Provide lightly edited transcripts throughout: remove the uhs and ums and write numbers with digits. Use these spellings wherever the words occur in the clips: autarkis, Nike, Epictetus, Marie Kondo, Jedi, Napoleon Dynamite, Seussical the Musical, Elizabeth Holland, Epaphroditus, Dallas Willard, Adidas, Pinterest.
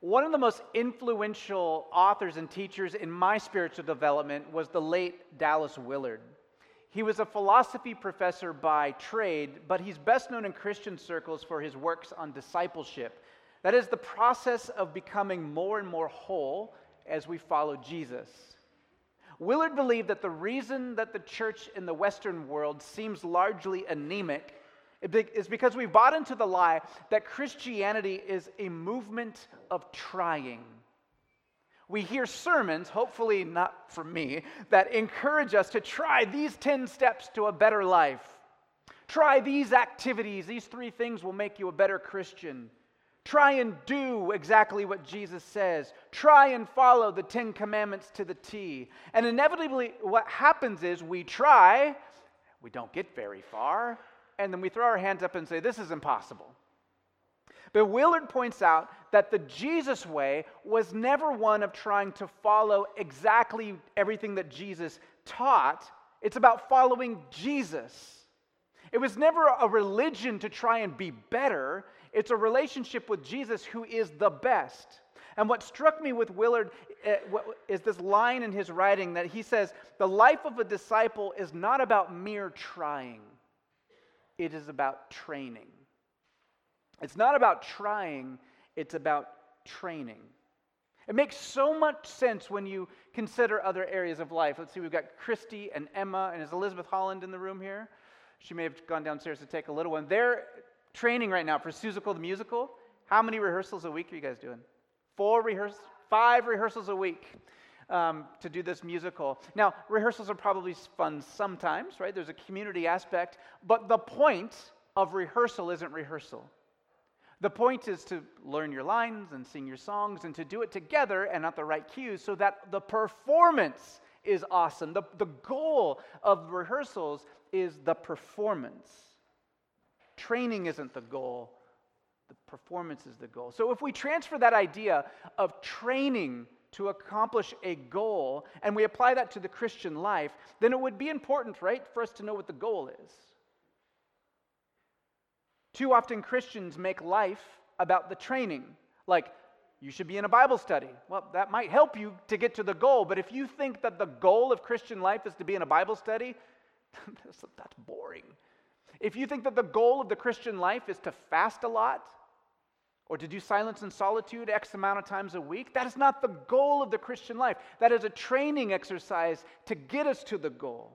One of the most influential authors and teachers in my spiritual development was the late Dallas Willard. He was a philosophy professor by trade, but he's best known in Christian circles for his works on discipleship. That is the process of becoming more and more whole as we follow Jesus. Willard believed that the reason that the church in the Western world seems largely anemic is because we've bought into the lie that Christianity is a movement of trying. We hear sermons, hopefully not from me, that encourage us to try these 10 steps to a better life. Try these activities. These 3 things will make you a better Christian. Try and do exactly what Jesus says. Try and follow the 10 commandments to the T. And inevitably what happens is we try, we don't get very far, and then we throw our hands up and say, this is impossible. But Willard points out that the Jesus way was never one of trying to follow exactly everything that Jesus taught. It's about following Jesus. It was never a religion to try and be better. It's a relationship with Jesus, who is the best. And what struck me with Willard is this line in his writing that he says, the life of a disciple is not about mere trying. It is about training. It's not about trying, it's about training. It makes so much sense when you consider other areas of life. Let's see, we've got Christy and Emma, and is Elizabeth Holland in the room here? She may have gone downstairs to take a little one. They're training right now for Seussical the Musical. How many rehearsals a week are you guys doing? 5 rehearsals a week to do this musical. Now, rehearsals are probably fun sometimes, right? There's a community aspect, but the point of rehearsal isn't rehearsal. The point is to learn your lines and sing your songs and to do it together and at the right cues so that the performance is awesome. The goal of rehearsals is the performance. Training isn't the goal. The performance is the goal. So if we transfer that idea of training to accomplish a goal and we apply that to the Christian life, then it would be important, right, for us to know what the goal is. Too often Christians make life about the training, like you should be in a Bible study. Well, that might help you to get to the goal, but if you think that the goal of Christian life is to be in a Bible study, that's boring. If you think that the goal of the Christian life is to fast a lot or to do silence and solitude X amount of times a week, that is not the goal of the Christian life. That is a training exercise to get us to the goal.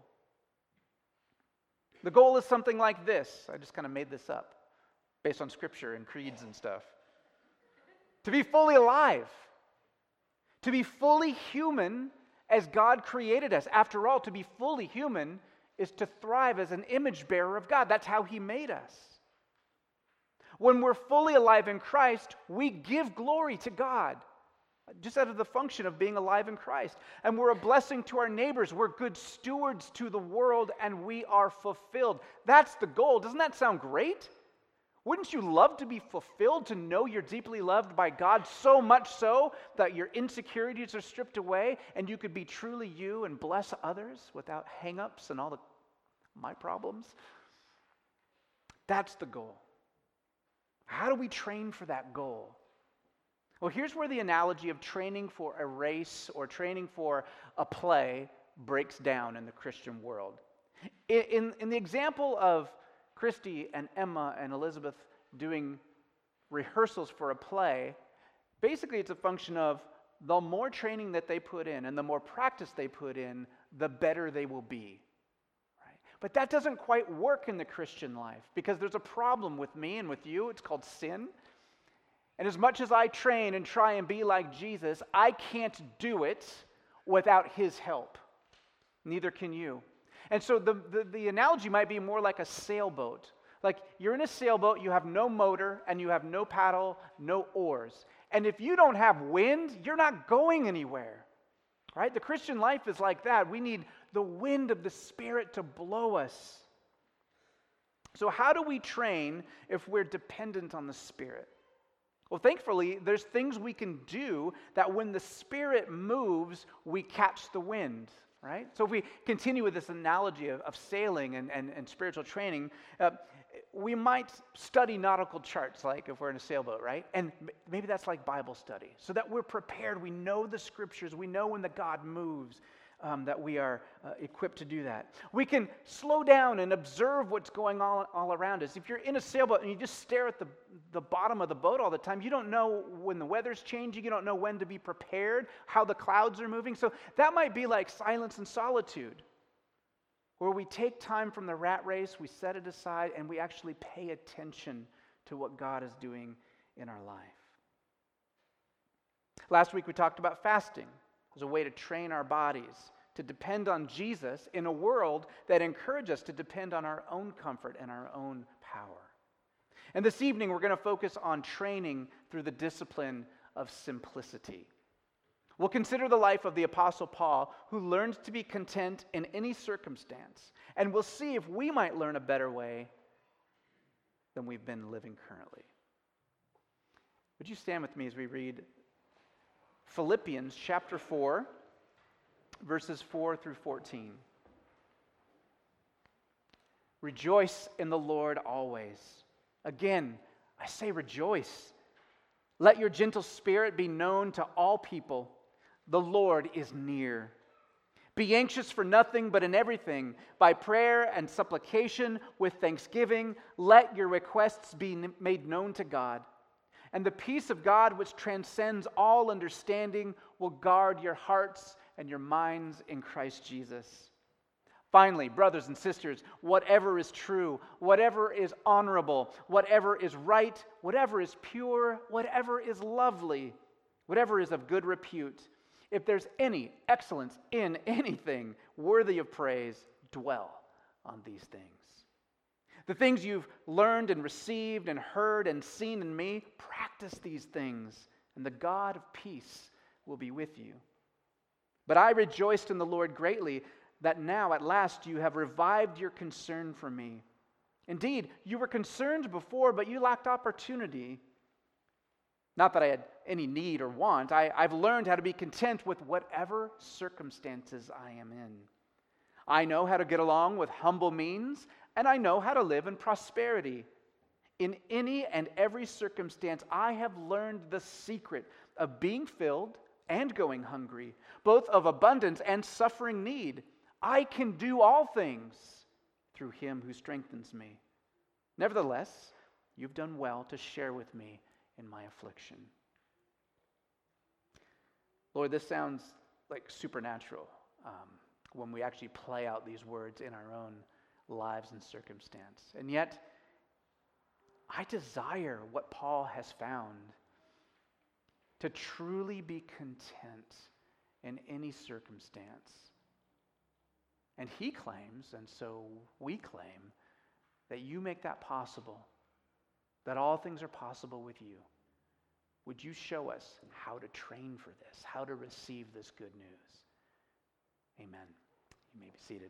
The goal is something like this. I just kind of made this up, based on scripture and creeds and stuff. To be fully alive. To be fully human as God created us. After all, to be fully human is to thrive as an image bearer of God. That's how He made us. When we're fully alive in Christ, we give glory to God, just out of the function of being alive in Christ. And we're a blessing to our neighbors. We're good stewards to the world, and we are fulfilled. That's the goal. Doesn't that sound great? Wouldn't you love to be fulfilled, to know you're deeply loved by God, so much so that your insecurities are stripped away and you could be truly you and bless others without hang-ups and all my problems? That's the goal. How do we train for that goal? Well, here's where the analogy of training for a race or training for a play breaks down in the Christian world. In the example of Christy and Emma and Elizabeth doing rehearsals for a play, basically it's a function of the more training that they put in and the more practice they put in, the better they will be. Right? But that doesn't quite work in the Christian life because there's a problem with me and with you. It's called sin. And as much as I train and try and be like Jesus, I can't do it without His help. Neither can you. And so the analogy might be more like a sailboat. Like you're in a sailboat, you have no motor, and you have no paddle, no oars. And if you don't have wind, you're not going anywhere, right? The Christian life is like that. We need the wind of the Spirit to blow us. So how do we train if we're dependent on the Spirit? Well, thankfully, there's things we can do that when the Spirit moves, we catch the wind. Right? So if we continue with this analogy of sailing and spiritual training, we might study nautical charts, like if we're in a sailboat, right? And maybe that's like Bible study, so that we're prepared. We know the scriptures. We know when the God moves, that we are equipped to do that. We can slow down and observe what's going on all around us. If you're in a sailboat and you just stare at the bottom of the boat all the time, you don't know when the weather's changing. You don't know when to be prepared, how the clouds are moving. So that might be like silence and solitude, where we take time from the rat race, we set it aside, and we actually pay attention to what God is doing in our life. Last week we talked about fasting as a way to train our bodies to depend on Jesus in a world that encourages us to depend on our own comfort and our own power. And this evening we're going to focus on training through the discipline of simplicity. We'll consider the life of the Apostle Paul, who learns to be content in any circumstance, and we'll see if we might learn a better way than we've been living currently. Would you stand with me as we read Philippians chapter 4, verses 4 through 14. Rejoice in the Lord always. Again, I say rejoice. Let your gentle spirit be known to all people. The Lord is near. Be anxious for nothing, but in everything, by prayer and supplication with thanksgiving, let your requests be made known to God. And the peace of God, which transcends all understanding, will guard your hearts and your minds in Christ Jesus. Finally, brothers and sisters, whatever is true, whatever is honorable, whatever is right, whatever is pure, whatever is lovely, whatever is of good repute, if there's any excellence in anything worthy of praise, dwell on these things. The things you've learned and received and heard and seen in me, practice these things, and the God of peace will be with you. But I rejoiced in the Lord greatly that now at last you have revived your concern for me. Indeed, you were concerned before, but you lacked opportunity. Not that I had any need or want. I've learned how to be content with whatever circumstances I am in. I know how to get along with humble means, and I know how to live in prosperity. In any and every circumstance, I have learned the secret of being filled and going hungry, both of abundance and suffering need. I can do all things through him who strengthens me. Nevertheless, you've done well to share with me in my affliction. Lord, this sounds like supernatural when we actually play out these words in our own lives and circumstance. And yet, I desire what Paul has found, to truly be content in any circumstance. And he claims, and so we claim, that you make that possible, that all things are possible with you. Would you show us how to train for this, how to receive this good news? Amen. You may be seated.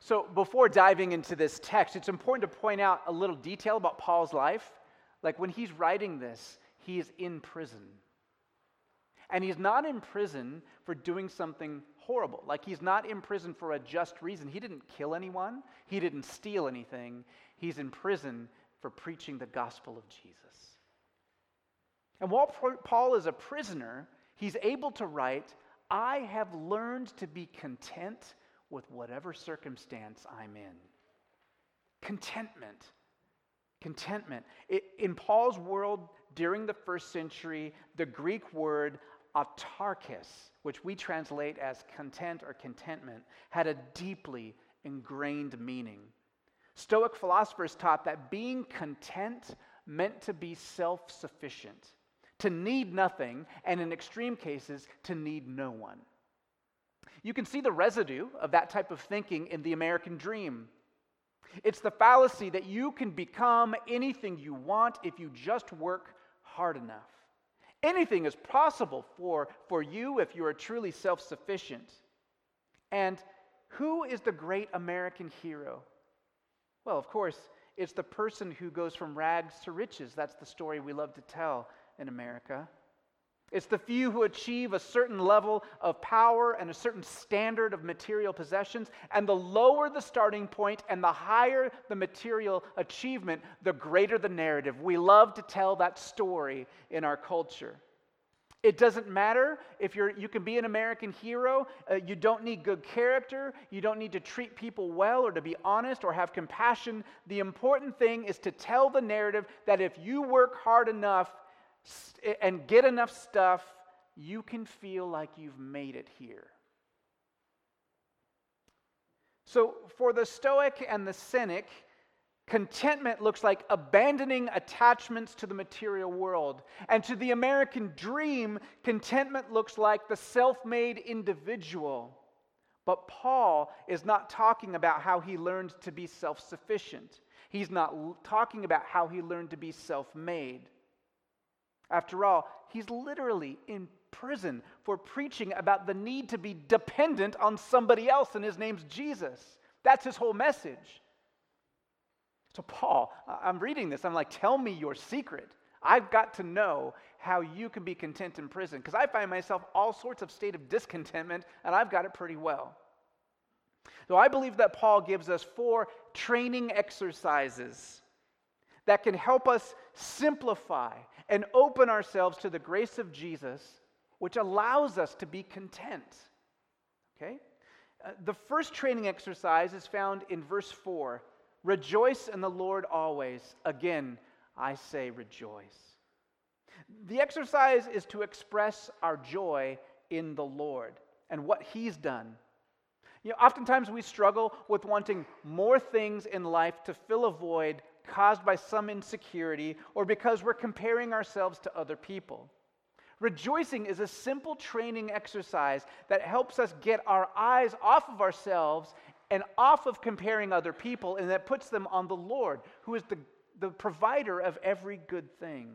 So before diving into this text, it's important to point out a little detail about Paul's life. Like when he's writing this, he is in prison. And he's not in prison for doing something horrible. Like he's not in prison for a just reason. He didn't kill anyone. He didn't steal anything. He's in prison for preaching the gospel of Jesus. And while Paul is a prisoner, he's able to write, I have learned to be content with whatever circumstance I'm in. Contentment. Contentment. In Paul's world during the first century, the Greek word autarkis, which we translate as content or contentment, had a deeply ingrained meaning. Stoic philosophers taught that being content meant to be self-sufficient, to need nothing, and in extreme cases, to need no one. You can see the residue of that type of thinking in the American dream. It's the fallacy that you can become anything you want if you just work hard enough. Anything is possible for you if you are truly self-sufficient. And who is the great American hero? Well, of course, it's the person who goes from rags to riches. That's the story we love to tell in America. It's the few who achieve a certain level of power and a certain standard of material possessions. And the lower the starting point and the higher the material achievement, the greater the narrative. We love to tell that story in our culture. It doesn't matter if you can be an American hero. You don't need good character. You don't need to treat people well or to be honest or have compassion. The important thing is to tell the narrative that if you work hard enough and get enough stuff, you can feel like you've made it here. So for the Stoic and the Cynic, contentment looks like abandoning attachments to the material world. And to the American dream, contentment looks like the self-made individual. But Paul is not talking about how he learned to be self-sufficient. He's not talking about how he learned to be self-made. After all, he's literally in prison for preaching about the need to be dependent on somebody else, and his name's Jesus. That's his whole message. So Paul, I'm reading this, I'm like, tell me your secret. I've got to know how you can be content in prison, because I find myself all sorts of state of discontentment, and I've got it pretty well. So I believe that Paul gives us 4 training exercises that can help us simplify and open ourselves to the grace of Jesus, which allows us to be content. Okay? The first training exercise is found in verse 4. Rejoice in the Lord always. Again, I say rejoice. The exercise is to express our joy in the Lord and what He's done. You know, oftentimes we struggle with wanting more things in life to fill a void caused by some insecurity or because we're comparing ourselves to other people. Rejoicing is a simple training exercise that helps us get our eyes off of ourselves and off of comparing other people, and that puts them on the Lord, who is the provider of every good thing.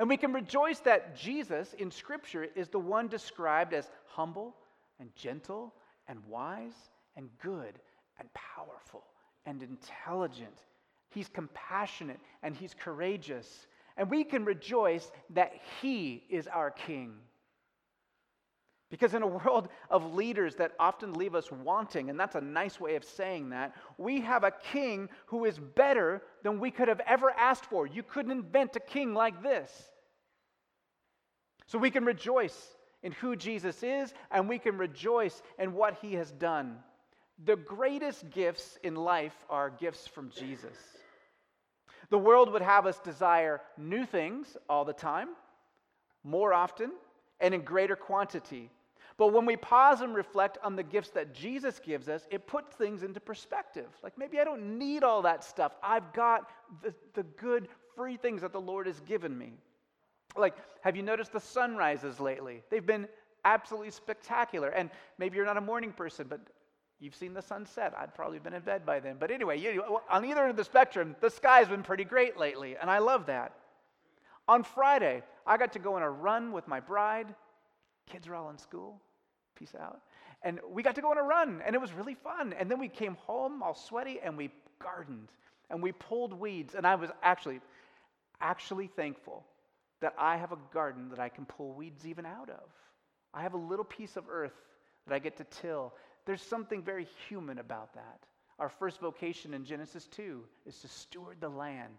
And we can rejoice that Jesus in Scripture is the one described as humble and gentle and wise and good and powerful and intelligent. He's compassionate and He's courageous. And we can rejoice that He is our King. Because in a world of leaders that often leave us wanting, and that's a nice way of saying that, we have a king who is better than we could have ever asked for. You couldn't invent a king like this. So we can rejoice in who Jesus is, and we can rejoice in what He has done. The greatest gifts in life are gifts from Jesus. The world would have us desire new things all the time, more often, and in greater quantity. But when we pause and reflect on the gifts that Jesus gives us, it puts things into perspective. Like, maybe I don't need all that stuff. I've got the good, free things that the Lord has given me. Like, have you noticed the sunrises lately? They've been absolutely spectacular. And maybe you're not a morning person, but you've seen the sunset. I'd probably been in bed by then. But anyway, on either end of the spectrum, the sky's been pretty great lately, and I love that. On Friday, I got to go on a run with my bride. Kids are all in school. Peace out. And we got to go on a run, and it was really fun. And then we came home all sweaty, and we gardened, and we pulled weeds. And I was actually thankful that I have a garden that I can pull weeds even out of. I have a little piece of earth that I get to till. There's something very human about that. Our first vocation in Genesis 2 is to steward the land.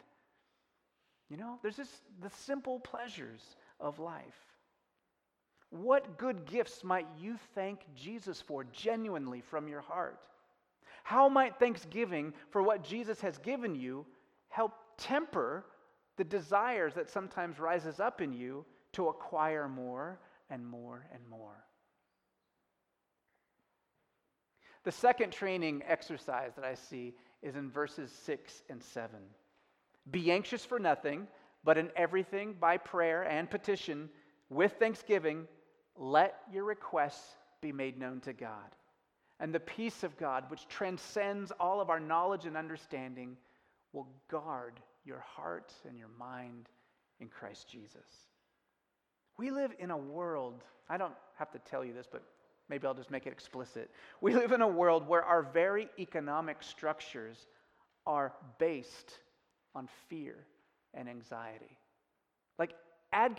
You know, there's just the simple pleasures of life. What good gifts might you thank Jesus for genuinely from your heart? How might thanksgiving for what Jesus has given you help temper the desires that sometimes rises up in you to acquire more and more and more? The second training exercise that I see is in verses 6 and 7. Be anxious for nothing, but in everything by prayer and petition, with thanksgiving, let your requests be made known to God. And the peace of God, which transcends all of our knowledge and understanding, will guard your heart and your mind in Christ Jesus. We live in a world, I don't have to tell you this, but maybe I'll just make it explicit. We live in a world where our very economic structures are based on fear and anxiety. Like, ad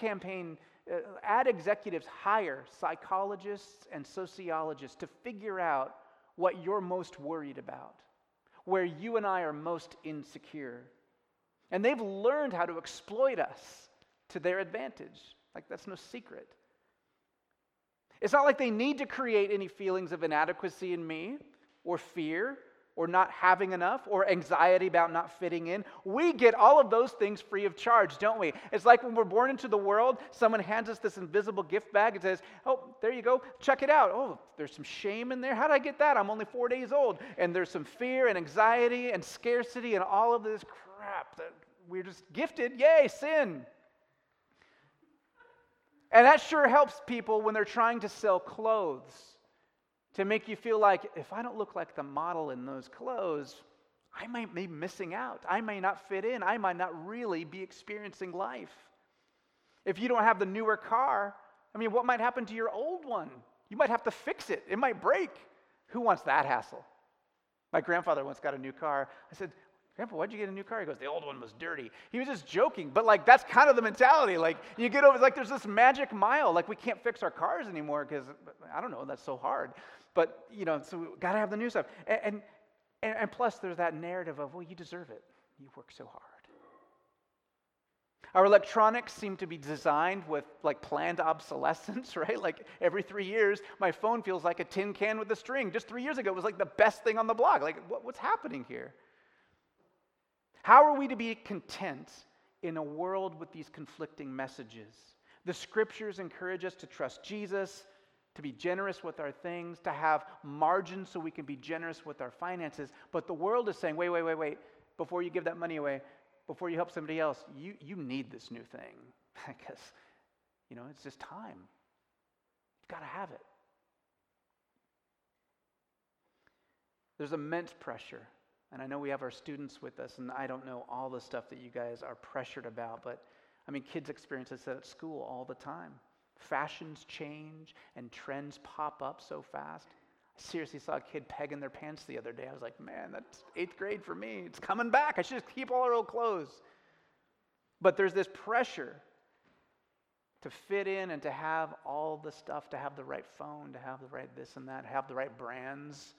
executives hire psychologists and sociologists to figure out what you're most worried about, where you and I are most insecure. And they've learned how to exploit us to their advantage. Like, that's no secret. It's not like they need to create any feelings of inadequacy in me, or fear, or not having enough, or anxiety about not fitting in. We get all of those things free of charge, don't we? It's like when we're born into the world, someone hands us this invisible gift bag and says, oh, there you go, check it out. Oh, there's some shame in there. How did I get that? I'm only 4 days old. And there's some fear and anxiety and scarcity and all of this crap that we're just gifted. Yay, sin. And that sure helps people when they're trying to sell clothes, to make you feel like, if I don't look like the model in those clothes, I might be missing out. I may not fit in. I might not really be experiencing life. If you don't have the newer car, I mean, what might happen to your old one? You might have to fix it. It might break. Who wants that hassle? My grandfather once got a new car. I said, Grandpa, why'd you get a new car? He goes, the old one was dirty. He was just joking, but like that's kind of the mentality. Like you get over, like there's this magic mile. Like we can't fix our cars anymore because, I don't know, that's so hard. But, you know, so we got to have the new stuff. And plus there's that narrative of, well, you deserve it. You work so hard. Our electronics seem to be designed with like planned obsolescence, right? Like every 3 years, my phone feels like a tin can with a string. Just 3 years ago, it was like the best thing on the block. Like what's happening here? How are we to be content in a world with these conflicting messages? The scriptures encourage us to trust Jesus, to be generous with our things, to have margin so we can be generous with our finances. But the world is saying, wait, before you give that money away, before you help somebody else, you need this new thing. Because, you know, it's just time. You've got to have it. There's immense pressure. And I know we have our students with us, and I don't know all the stuff that you guys are pressured about, but I mean, kids experience this at school all the time. Fashions change and trends pop up so fast. I seriously saw a kid pegging their pants the other day. I was like, man, that's 8th grade for me. It's coming back. I should just keep all our old clothes. But there's this pressure to fit in and to have all the stuff, to have the right phone, to have the right this and that, have the right brands.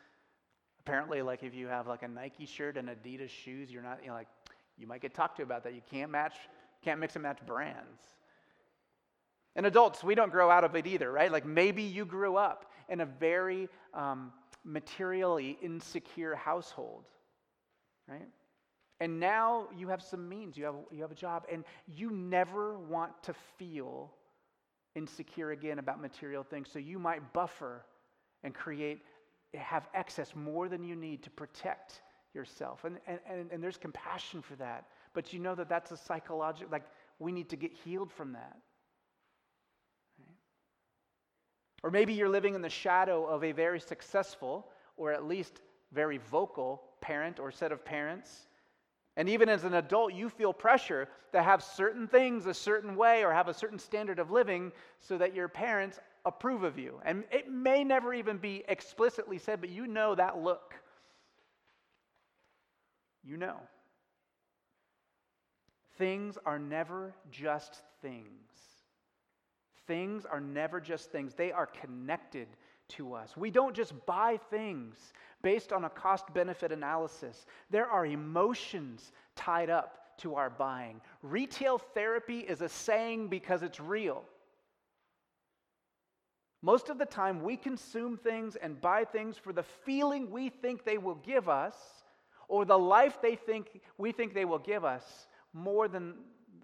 Apparently, like if you have like a Nike shirt and Adidas shoes, you're not, you know, like you might get talked to about that. You can't mix and match brands. And adults, we don't grow out of it either, right? Like maybe you grew up in a very materially insecure household, right? And now you have some means, you have a job, and you never want to feel insecure again about material things. So you might buffer and have excess more than you need to protect yourself. And there's compassion for that. But you know that that's a psychological, like we need to get healed from that. Right? Or maybe you're living in the shadow of a very successful or at least very vocal parent or set of parents. And even as an adult, you feel pressure to have certain things a certain way or have a certain standard of living so that your parents approve of you. And it may never even be explicitly said, but you know that look. You know. Things are never just things. Things are never just things. They are connected to us. We don't just buy things based on a cost-benefit analysis. There are emotions tied up to our buying. Retail therapy is a saying because it's real. Most of the time, we consume things and buy things for the feeling we think they will give us or the life we think they will give us more than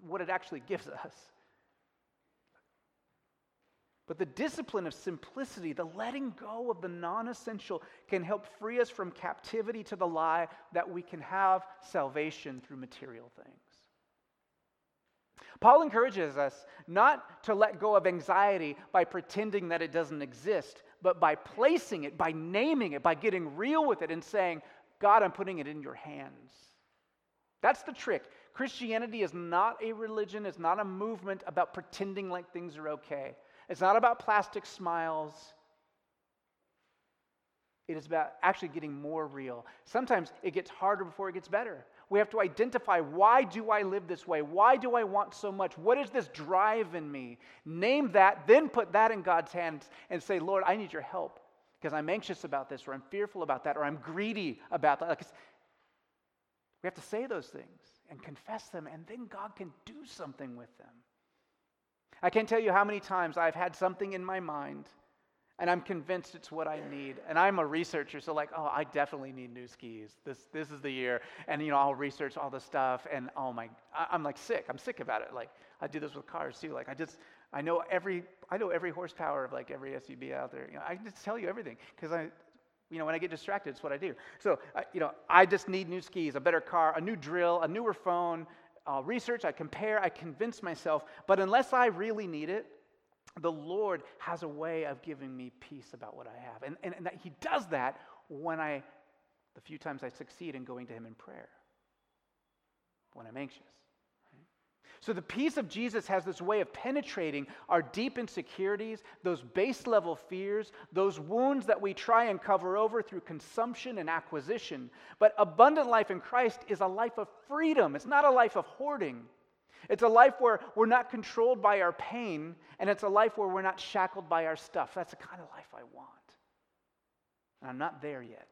what it actually gives us. But the discipline of simplicity, the letting go of the non-essential, can help free us from captivity to the lie that we can have salvation through material things. Paul encourages us not to let go of anxiety by pretending that it doesn't exist, but by placing it, by naming it, by getting real with it and saying, God, I'm putting it in your hands. That's the trick. Christianity is not a religion. It's not a movement about pretending like things are okay. It's not about plastic smiles. It is about actually getting more real. Sometimes it gets harder before it gets better. we have to identify, why do I live this way? Why do I want so much? What is this drive in me? Name that, then put that in God's hands and say, Lord, I need your help because I'm anxious about this, or I'm fearful about that, or I'm greedy about that. Like, we have to say those things and confess them, and then God can do something with them. I can't tell you how many times I've had something in my mind and I'm convinced it's what I need. And I'm a researcher, so like, oh, I definitely need new skis. This is the year. And, you know, I'll research all the stuff, and oh my, I'm like sick. I'm sick about it. Like, I do this with cars too. Like, I know every horsepower of like every SUV out there. You know, I just tell you everything because when I get distracted, it's what I do. So, I just need new skis, a better car, a new drill, a newer phone. I'll research, I compare, I convince myself. But unless I really need it, the Lord has a way of giving me peace about what I have. And that He does that when the few times I succeed in going to Him in prayer, when I'm anxious. Right? So the peace of Jesus has this way of penetrating our deep insecurities, those base level fears, those wounds that we try and cover over through consumption and acquisition. But abundant life in Christ is a life of freedom. It's not a life of hoarding. It's a life where we're not controlled by our pain, and it's a life where we're not shackled by our stuff. That's the kind of life I want. And I'm not there yet,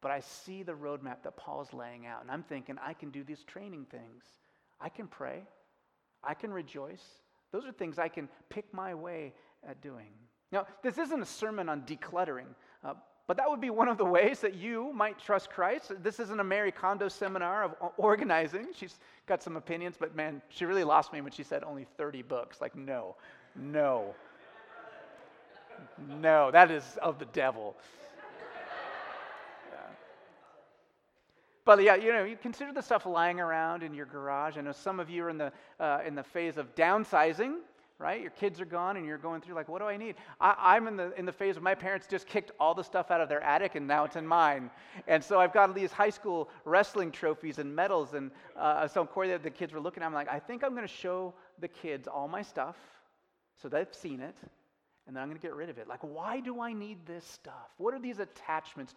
but I see the roadmap that Paul's laying out, and I'm thinking, I can do these training things. I can pray. I can rejoice. Those are things I can pick my way at doing. Now, this isn't a sermon on decluttering, but that would be one of the ways that you might trust Christ. This isn't a Marie Kondo seminar of organizing. She's got some opinions, but man, she really lost me when she said only 30 books. Like, no, that is of the devil. Yeah. But yeah, you consider the stuff lying around in your garage. I know some of you are in the phase of downsizing. Right? Your kids are gone and you're going through like, what do I need? I'm in the phase of my parents just kicked all the stuff out of their attic and now it's in mine. And so I've got these high school wrestling trophies and medals. And so Corey, the kids were looking at me like, I think I'm going to show the kids all my stuff so they've seen it. And then I'm going to get rid of it. Like, why do I need this stuff? What are these attachments?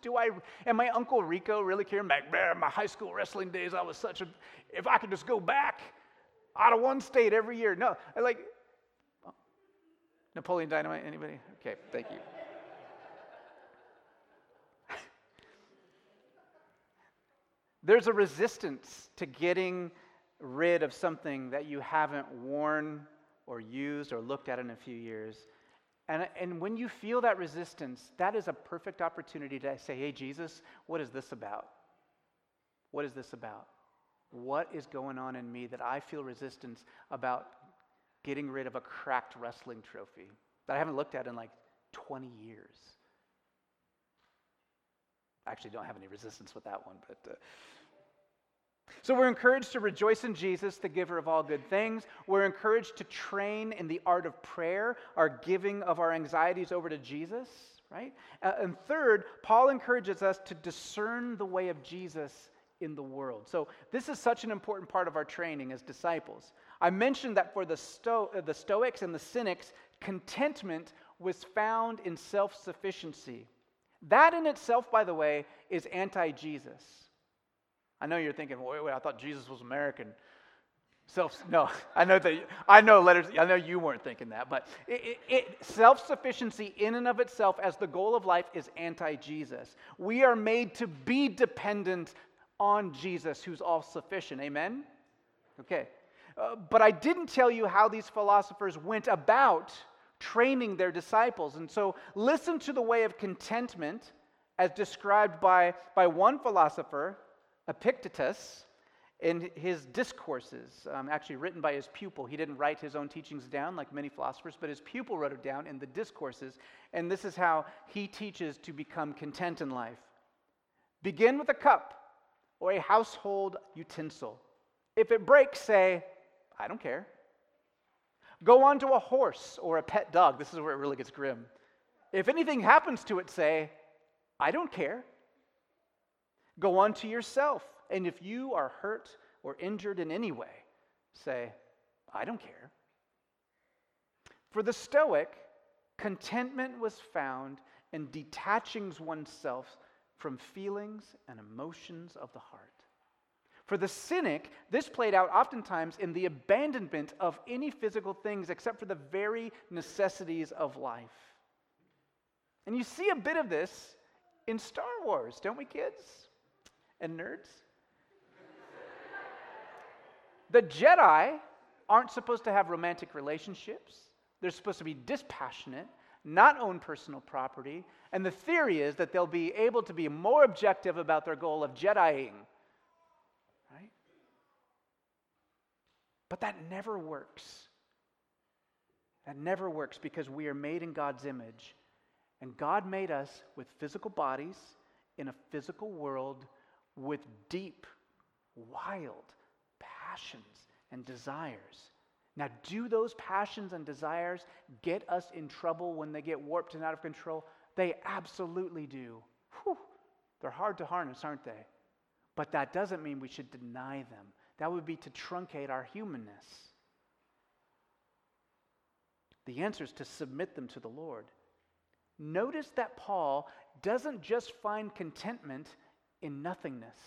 And my Uncle Rico really caring back, my high school wrestling days, I was such a, if I could just go back out of one state every year. No, like, Napoleon Dynamite, anybody? Okay, thank you. There's a resistance to getting rid of something that you haven't worn or used or looked at in a few years. And when you feel that resistance, that is a perfect opportunity to say, hey, Jesus, what is this about? What is this about? What is going on in me that I feel resistance about getting rid of a cracked wrestling trophy that I haven't looked at in like 20 years. I actually don't have any resistance with that one. But So we're encouraged to rejoice in Jesus, the giver of all good things. We're encouraged to train in the art of prayer, our giving of our anxieties over to Jesus, right? And third, Paul encourages us to discern the way of Jesus in the world. So this is such an important part of our training as disciples. I mentioned that for the Stoics and the Cynics, contentment was found in self-sufficiency. That in itself, by the way, is anti-Jesus. I know you're thinking, wait, I thought Jesus was American. No, I know you weren't thinking that, but self-sufficiency in and of itself as the goal of life is anti-Jesus. We are made to be dependent on Jesus, who's all-sufficient. Amen? Okay. But I didn't tell you how these philosophers went about training their disciples. And so listen to the way of contentment as described by one philosopher, Epictetus, in his discourses, actually written by his pupil. He didn't write his own teachings down like many philosophers, but his pupil wrote it down in the discourses. And this is how he teaches to become content in life. Begin with a cup or a household utensil. If it breaks, say, I don't care. Go on to a horse or a pet dog. This is where it really gets grim. If anything happens to it, say, I don't care. Go on to yourself. And if you are hurt or injured in any way, say, I don't care. For the Stoic, contentment was found in detaching oneself from feelings and emotions of the heart. For the cynic, this played out oftentimes in the abandonment of any physical things except for the very necessities of life. And you see a bit of this in Star Wars, don't we, kids? And nerds? The Jedi aren't supposed to have romantic relationships. They're supposed to be dispassionate, not own personal property. And the theory is that they'll be able to be more objective about their goal of Jedi-ing. Right? But that never works. That never works because we are made in God's image. And God made us with physical bodies in a physical world with deep, wild passions and desires. Now, do those passions and desires get us in trouble when they get warped and out of control? They absolutely do. Whew. They're hard to harness, aren't they? But that doesn't mean we should deny them. That would be to truncate our humanness. The answer is to submit them to the Lord. Notice that Paul doesn't just find contentment in nothingness.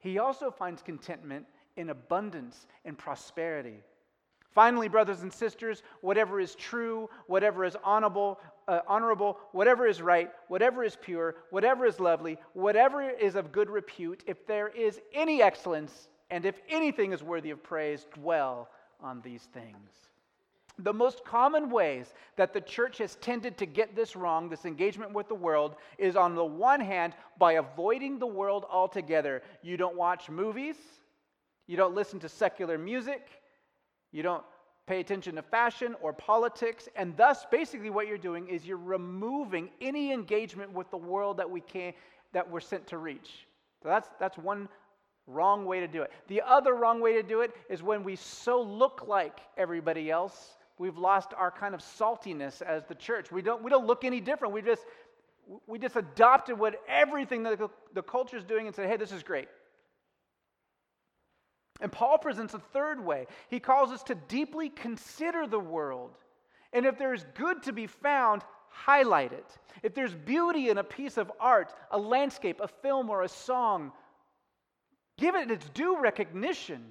He also finds contentment in abundance and prosperity. Finally, brothers and sisters, whatever is true, whatever is honorable, whatever is right, whatever is pure, whatever is lovely, whatever is of good repute, if there is any excellence and if anything is worthy of praise, dwell on these things. The most common ways that the church has tended to get this wrong, this engagement with the world, is on the one hand by avoiding the world altogether. You don't watch movies, you don't listen to secular music, you don't pay attention to fashion or politics, and thus basically what you're doing is you're removing any engagement with the world that we're sent to reach. So that's one wrong way to do it. The other wrong way to do it is when we so look like everybody else. We've lost our kind of saltiness as the church. We don't look any different. We just adopted everything that the culture is doing and said, hey, this is great. And Paul presents a third way. He calls us to deeply consider the world. And if there is good to be found, highlight it. If there's beauty in a piece of art, a landscape, a film, or a song, give it its due recognition.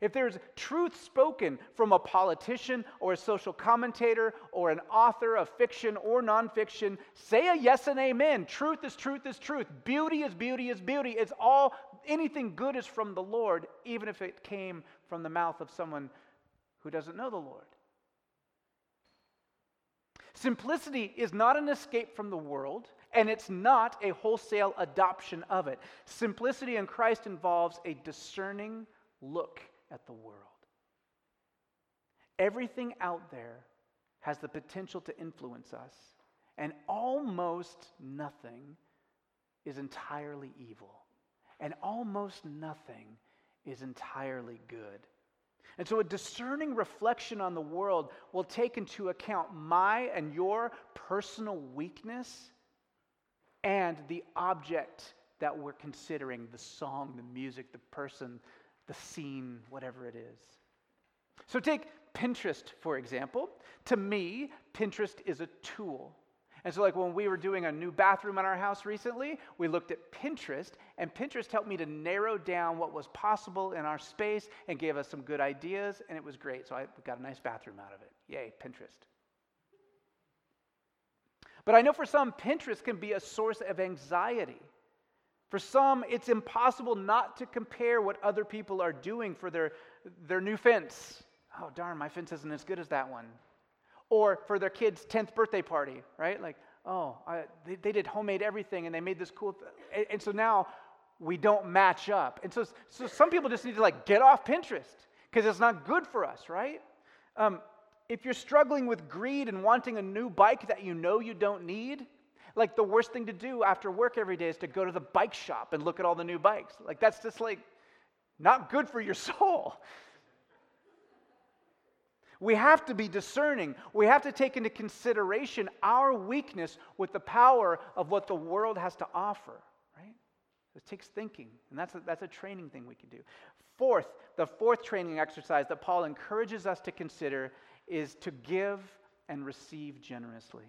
If there's truth spoken from a politician or a social commentator or an author of fiction or nonfiction, say a yes and amen. Truth is truth is truth. Beauty is beauty is beauty. It's all, anything good is from the Lord, even if it came from the mouth of someone who doesn't know the Lord. Simplicity is not an escape from the world, and it's not a wholesale adoption of it. Simplicity in Christ involves a discerning look at the world. Everything out there has the potential to influence us, and almost nothing is entirely evil, and almost nothing is entirely good. And so a discerning reflection on the world will take into account my and your personal weakness and the object that we're considering, the song, the music, the person, the scene, whatever it is. So take Pinterest, for example. To me, Pinterest is a tool. And so like when we were doing a new bathroom in our house recently, we looked at Pinterest, and Pinterest helped me to narrow down what was possible in our space and gave us some good ideas, and it was great. So I got a nice bathroom out of it. Yay, Pinterest. But I know for some, Pinterest can be a source of anxiety. For some, it's impossible not to compare what other people are doing for their new fence. Oh, darn, my fence isn't as good as that one. Or for their kid's 10th birthday party, right? Like, oh, they did homemade everything, and they made this cool and so now we don't match up. And so some people just need to, like, get off Pinterest because it's not good for us, right? If you're struggling with greed and wanting a new bike that you know you don't need, like the worst thing to do after work every day is to go to the bike shop and look at all the new bikes. Like that's just like not good for your soul. We have to be discerning. We have to take into consideration our weakness with the power of what the world has to offer, right? It takes thinking, and that's a training thing we can do. Fourth, the fourth training exercise that Paul encourages us to consider is to give and receive generously.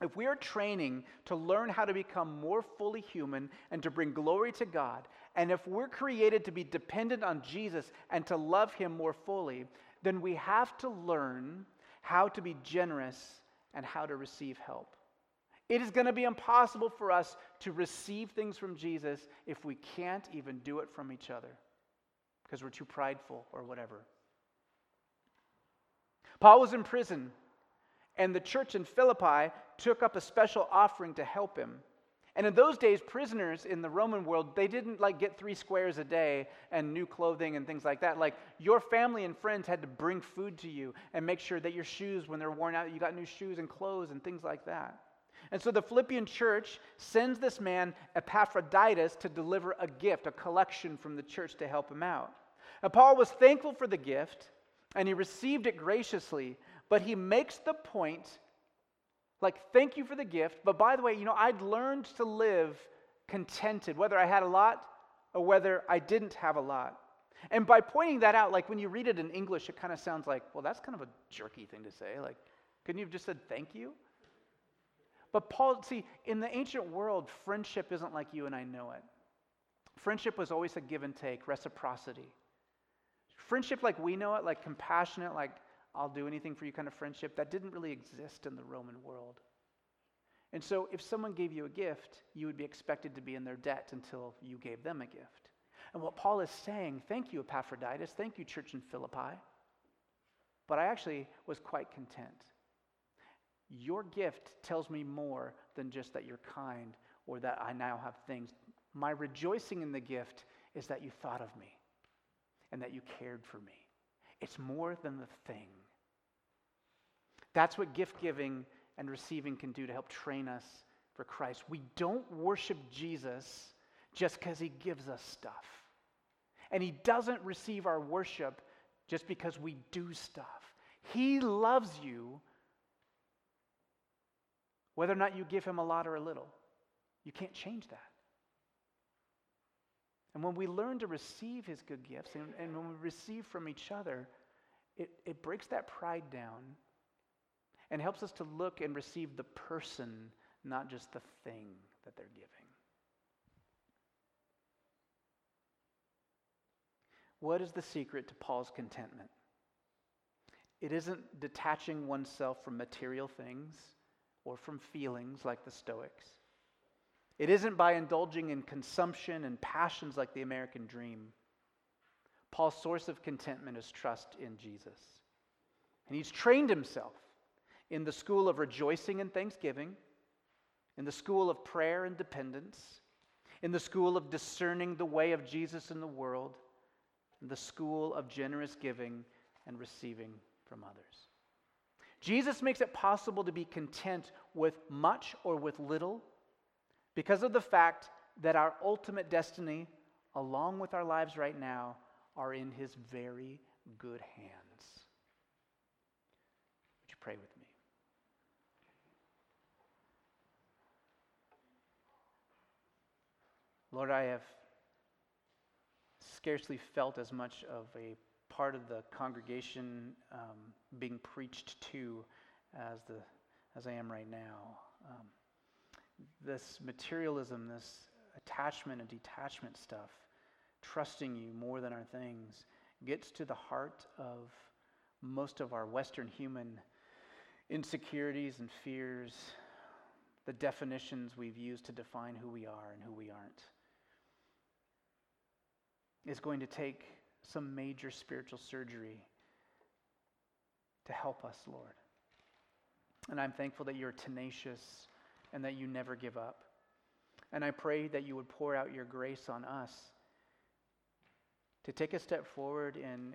If we are training to learn how to become more fully human and to bring glory to God, and if we're created to be dependent on Jesus and to love him more fully, then we have to learn how to be generous and how to receive help. It is going to be impossible for us to receive things from Jesus if we can't even do it from each other because we're too prideful or whatever. Paul was in prison, and the church in Philippi took up a special offering to help him. And in those days, prisoners in the Roman world, they didn't get 3 squares a day and new clothing and things like that. Your family and friends had to bring food to you and make sure that your shoes, when they're worn out, you got new shoes and clothes and things like that. And so the Philippian church sends this man, Epaphroditus, to deliver a gift, a collection from the church to help him out. And Paul was thankful for the gift, and he received it graciously, but he makes the point, thank you for the gift, but by the way, I'd learned to live contented, whether I had a lot or whether I didn't have a lot. And by pointing that out, when you read it in English, it kind of sounds well, that's kind of a jerky thing to say. Couldn't you have just said thank you? But Paul, in the ancient world, friendship isn't like you and I know it. Friendship was always a give and take, reciprocity. Friendship like we know it, compassionate, I'll do anything for you kind of friendship, that didn't really exist in the Roman world. And so if someone gave you a gift, you would be expected to be in their debt until you gave them a gift. And what Paul is saying, thank you, Epaphroditus, thank you, church in Philippi, but I actually was quite content. Your gift tells me more than just that you're kind or that I now have things. My rejoicing in the gift is that you thought of me and that you cared for me. It's more than the thing. That's what gift giving and receiving can do to help train us for Christ. We don't worship Jesus just because he gives us stuff. And he doesn't receive our worship just because we do stuff. He loves you whether or not you give him a lot or a little. You can't change that. And when we learn to receive his good gifts, and when we receive from each other, it breaks that pride down and helps us to look and receive the person, not just the thing that they're giving. What is the secret to Paul's contentment? It isn't detaching oneself from material things or from feelings like the Stoics. It isn't by indulging in consumption and passions like the American dream. Paul's source of contentment is trust in Jesus. And he's trained himself in the school of rejoicing and thanksgiving, in the school of prayer and dependence, in the school of discerning the way of Jesus in the world, in the school of generous giving and receiving from others. Jesus makes it possible to be content with much or with little, because of the fact that our ultimate destiny, along with our lives right now, are in his very good hands. Would you pray with me? Lord, I have scarcely felt as much of a part of the congregation being preached to as I am right now. This materialism, this attachment and detachment stuff, trusting you more than our things, gets to the heart of most of our Western human insecurities and fears, the definitions we've used to define who we are and who we aren't. It's going to take some major spiritual surgery to help us, Lord. And I'm thankful that you're tenacious and that you never give up. And I pray that you would pour out your grace on us to take a step forward in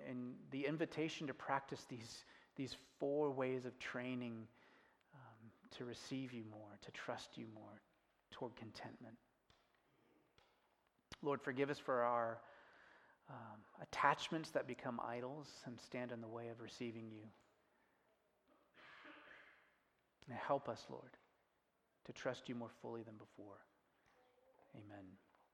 the invitation to practice these 4 ways of training to receive you more, to trust you more, toward contentment. Lord, forgive us for our attachments that become idols and stand in the way of receiving you. And help us, Lord, to trust you more fully than before. Amen.